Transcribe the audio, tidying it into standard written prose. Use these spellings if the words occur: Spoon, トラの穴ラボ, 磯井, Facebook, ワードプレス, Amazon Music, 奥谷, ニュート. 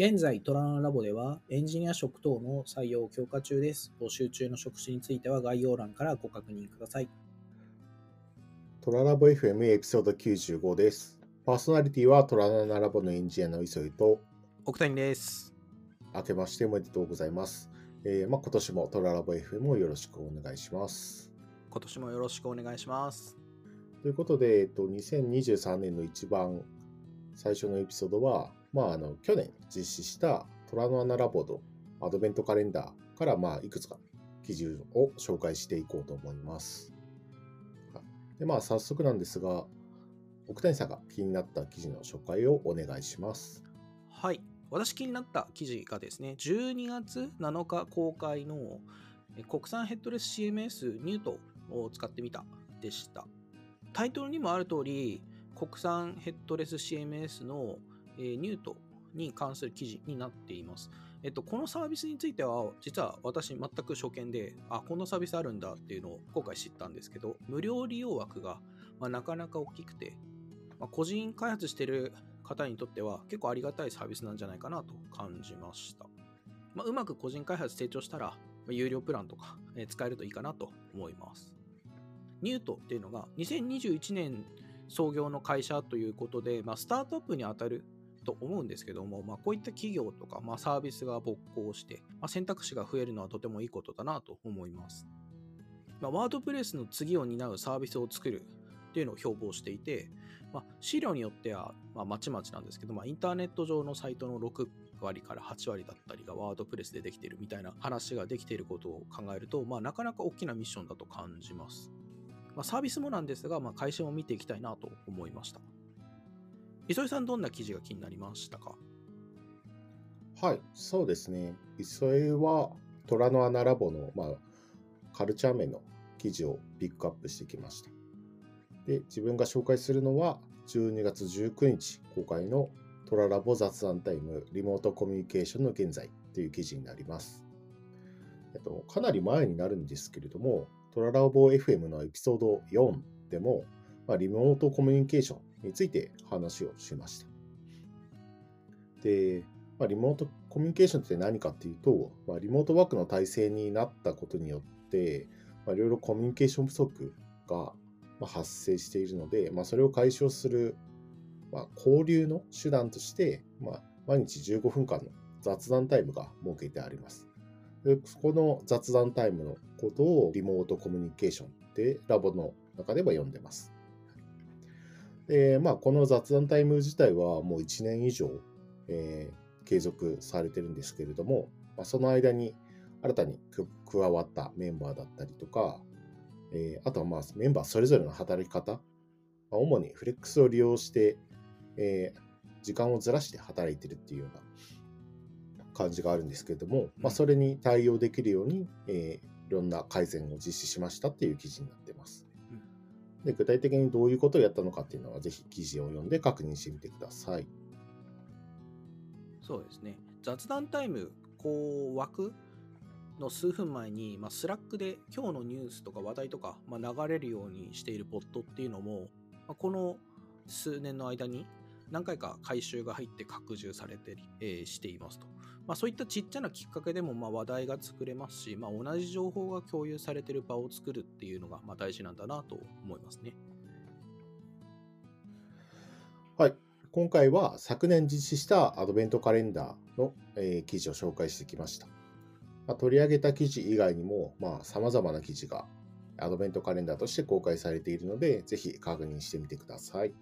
現在、トランラボではエンジニア職等の採用を強化中です。募集中の職種については概要欄からご確認ください。トララボ FM エピソード95です。パーソナリティはトララボのエンジニアの磯井と奥谷です。明けましておめでとうございます。今年もトララボ FM をよろしくお願いします。今年もよろしくお願いします。ということで、2023年の一番最初のエピソードは、去年実施したトラの穴ラボのアドベントカレンダーから、いくつか記事を紹介していこうと思います。で、早速なんですが、奥谷さんが気になった記事の紹介をお願いします。はい。私気になった記事がですね、12月7日公開の国産ヘッドレス CMS ニュートを使ってみたでした。タイトルにもある通り、国産ヘッドレス CMS のニュートに関する記事になっています。このサービスについては、実は私全く初見で、こんなサービスあるんだっていうのを今回知ったんですけど、無料利用枠が、なかなか大きくて、個人開発している方にとっては結構ありがたいサービスなんじゃないかなと感じました。うまく個人開発成長したら、有料プランとか使えるといいかなと思います。ニュートっていうのが2021年創業の会社ということで、スタートアップに当たると思うんですけども、こういった企業とか、サービスが勃興して、選択肢が増えるのはとてもいいことだなと思います。ワードプレスの次を担うサービスを作るっていうのを標榜していて、資料によってはまちまちなんですけど、インターネット上のサイトの6割から8割だったりがワードプレスでできているみたいな話ができていることを考えると、なかなか大きなミッションだと感じます。サービスもなんですが、会社を見ていきたいなと思いました。磯井さん、どんな記事が気になりましたか？はい、そうですね。磯井は虎の穴ラボの、カルチャー面の記事をピックアップしてきました。で、自分が紹介するのは12月19日公開の虎ラボ雑談タイムリモートコミュニケーションの現在という記事になります。かなり前になるんですけれども、トララボ FM のエピソード4でも、リモートコミュニケーションについて話をしました。で、リモートコミュニケーションって何かっていうと、リモートワークの体制になったことによって、いろいろコミュニケーション不足が発生しているので、それを解消する、交流の手段として、毎日15分間の雑談タイムが設けてあります。そこの雑談タイムのことをリモートコミュニケーションってラボの中では呼んでます。で、この雑談タイム自体はもう1年以上、継続されてるんですけれども、その間に新たに加わったメンバーだったりとか、あとはメンバーそれぞれの働き方、主にフレックスを利用して、時間をずらして働いてるっていうような感じがあるんですけれども、それに対応できるように、いろんな改善を実施しましたっていう記事になっています。で、具体的にどういうことをやったのかっていうのは、ぜひ記事を読んで確認してみてください。そうですね。雑談タイム枠の数分前に、スラックで今日のニュースとか話題とか、流れるようにしているボットっていうのも、この数年の間に何回か改修が入って拡充されて、していますと。そういったちっちゃなきっかけでも話題が作れますし、同じ情報が共有されている場を作るっていうのが大事なんだなと思いますね。はい、今回は昨年実施したアドベントカレンダーの、記事を紹介してきました。取り上げた記事以外にも様々な記事がアドベントカレンダーとして公開されているので、ぜひ確認してみてください。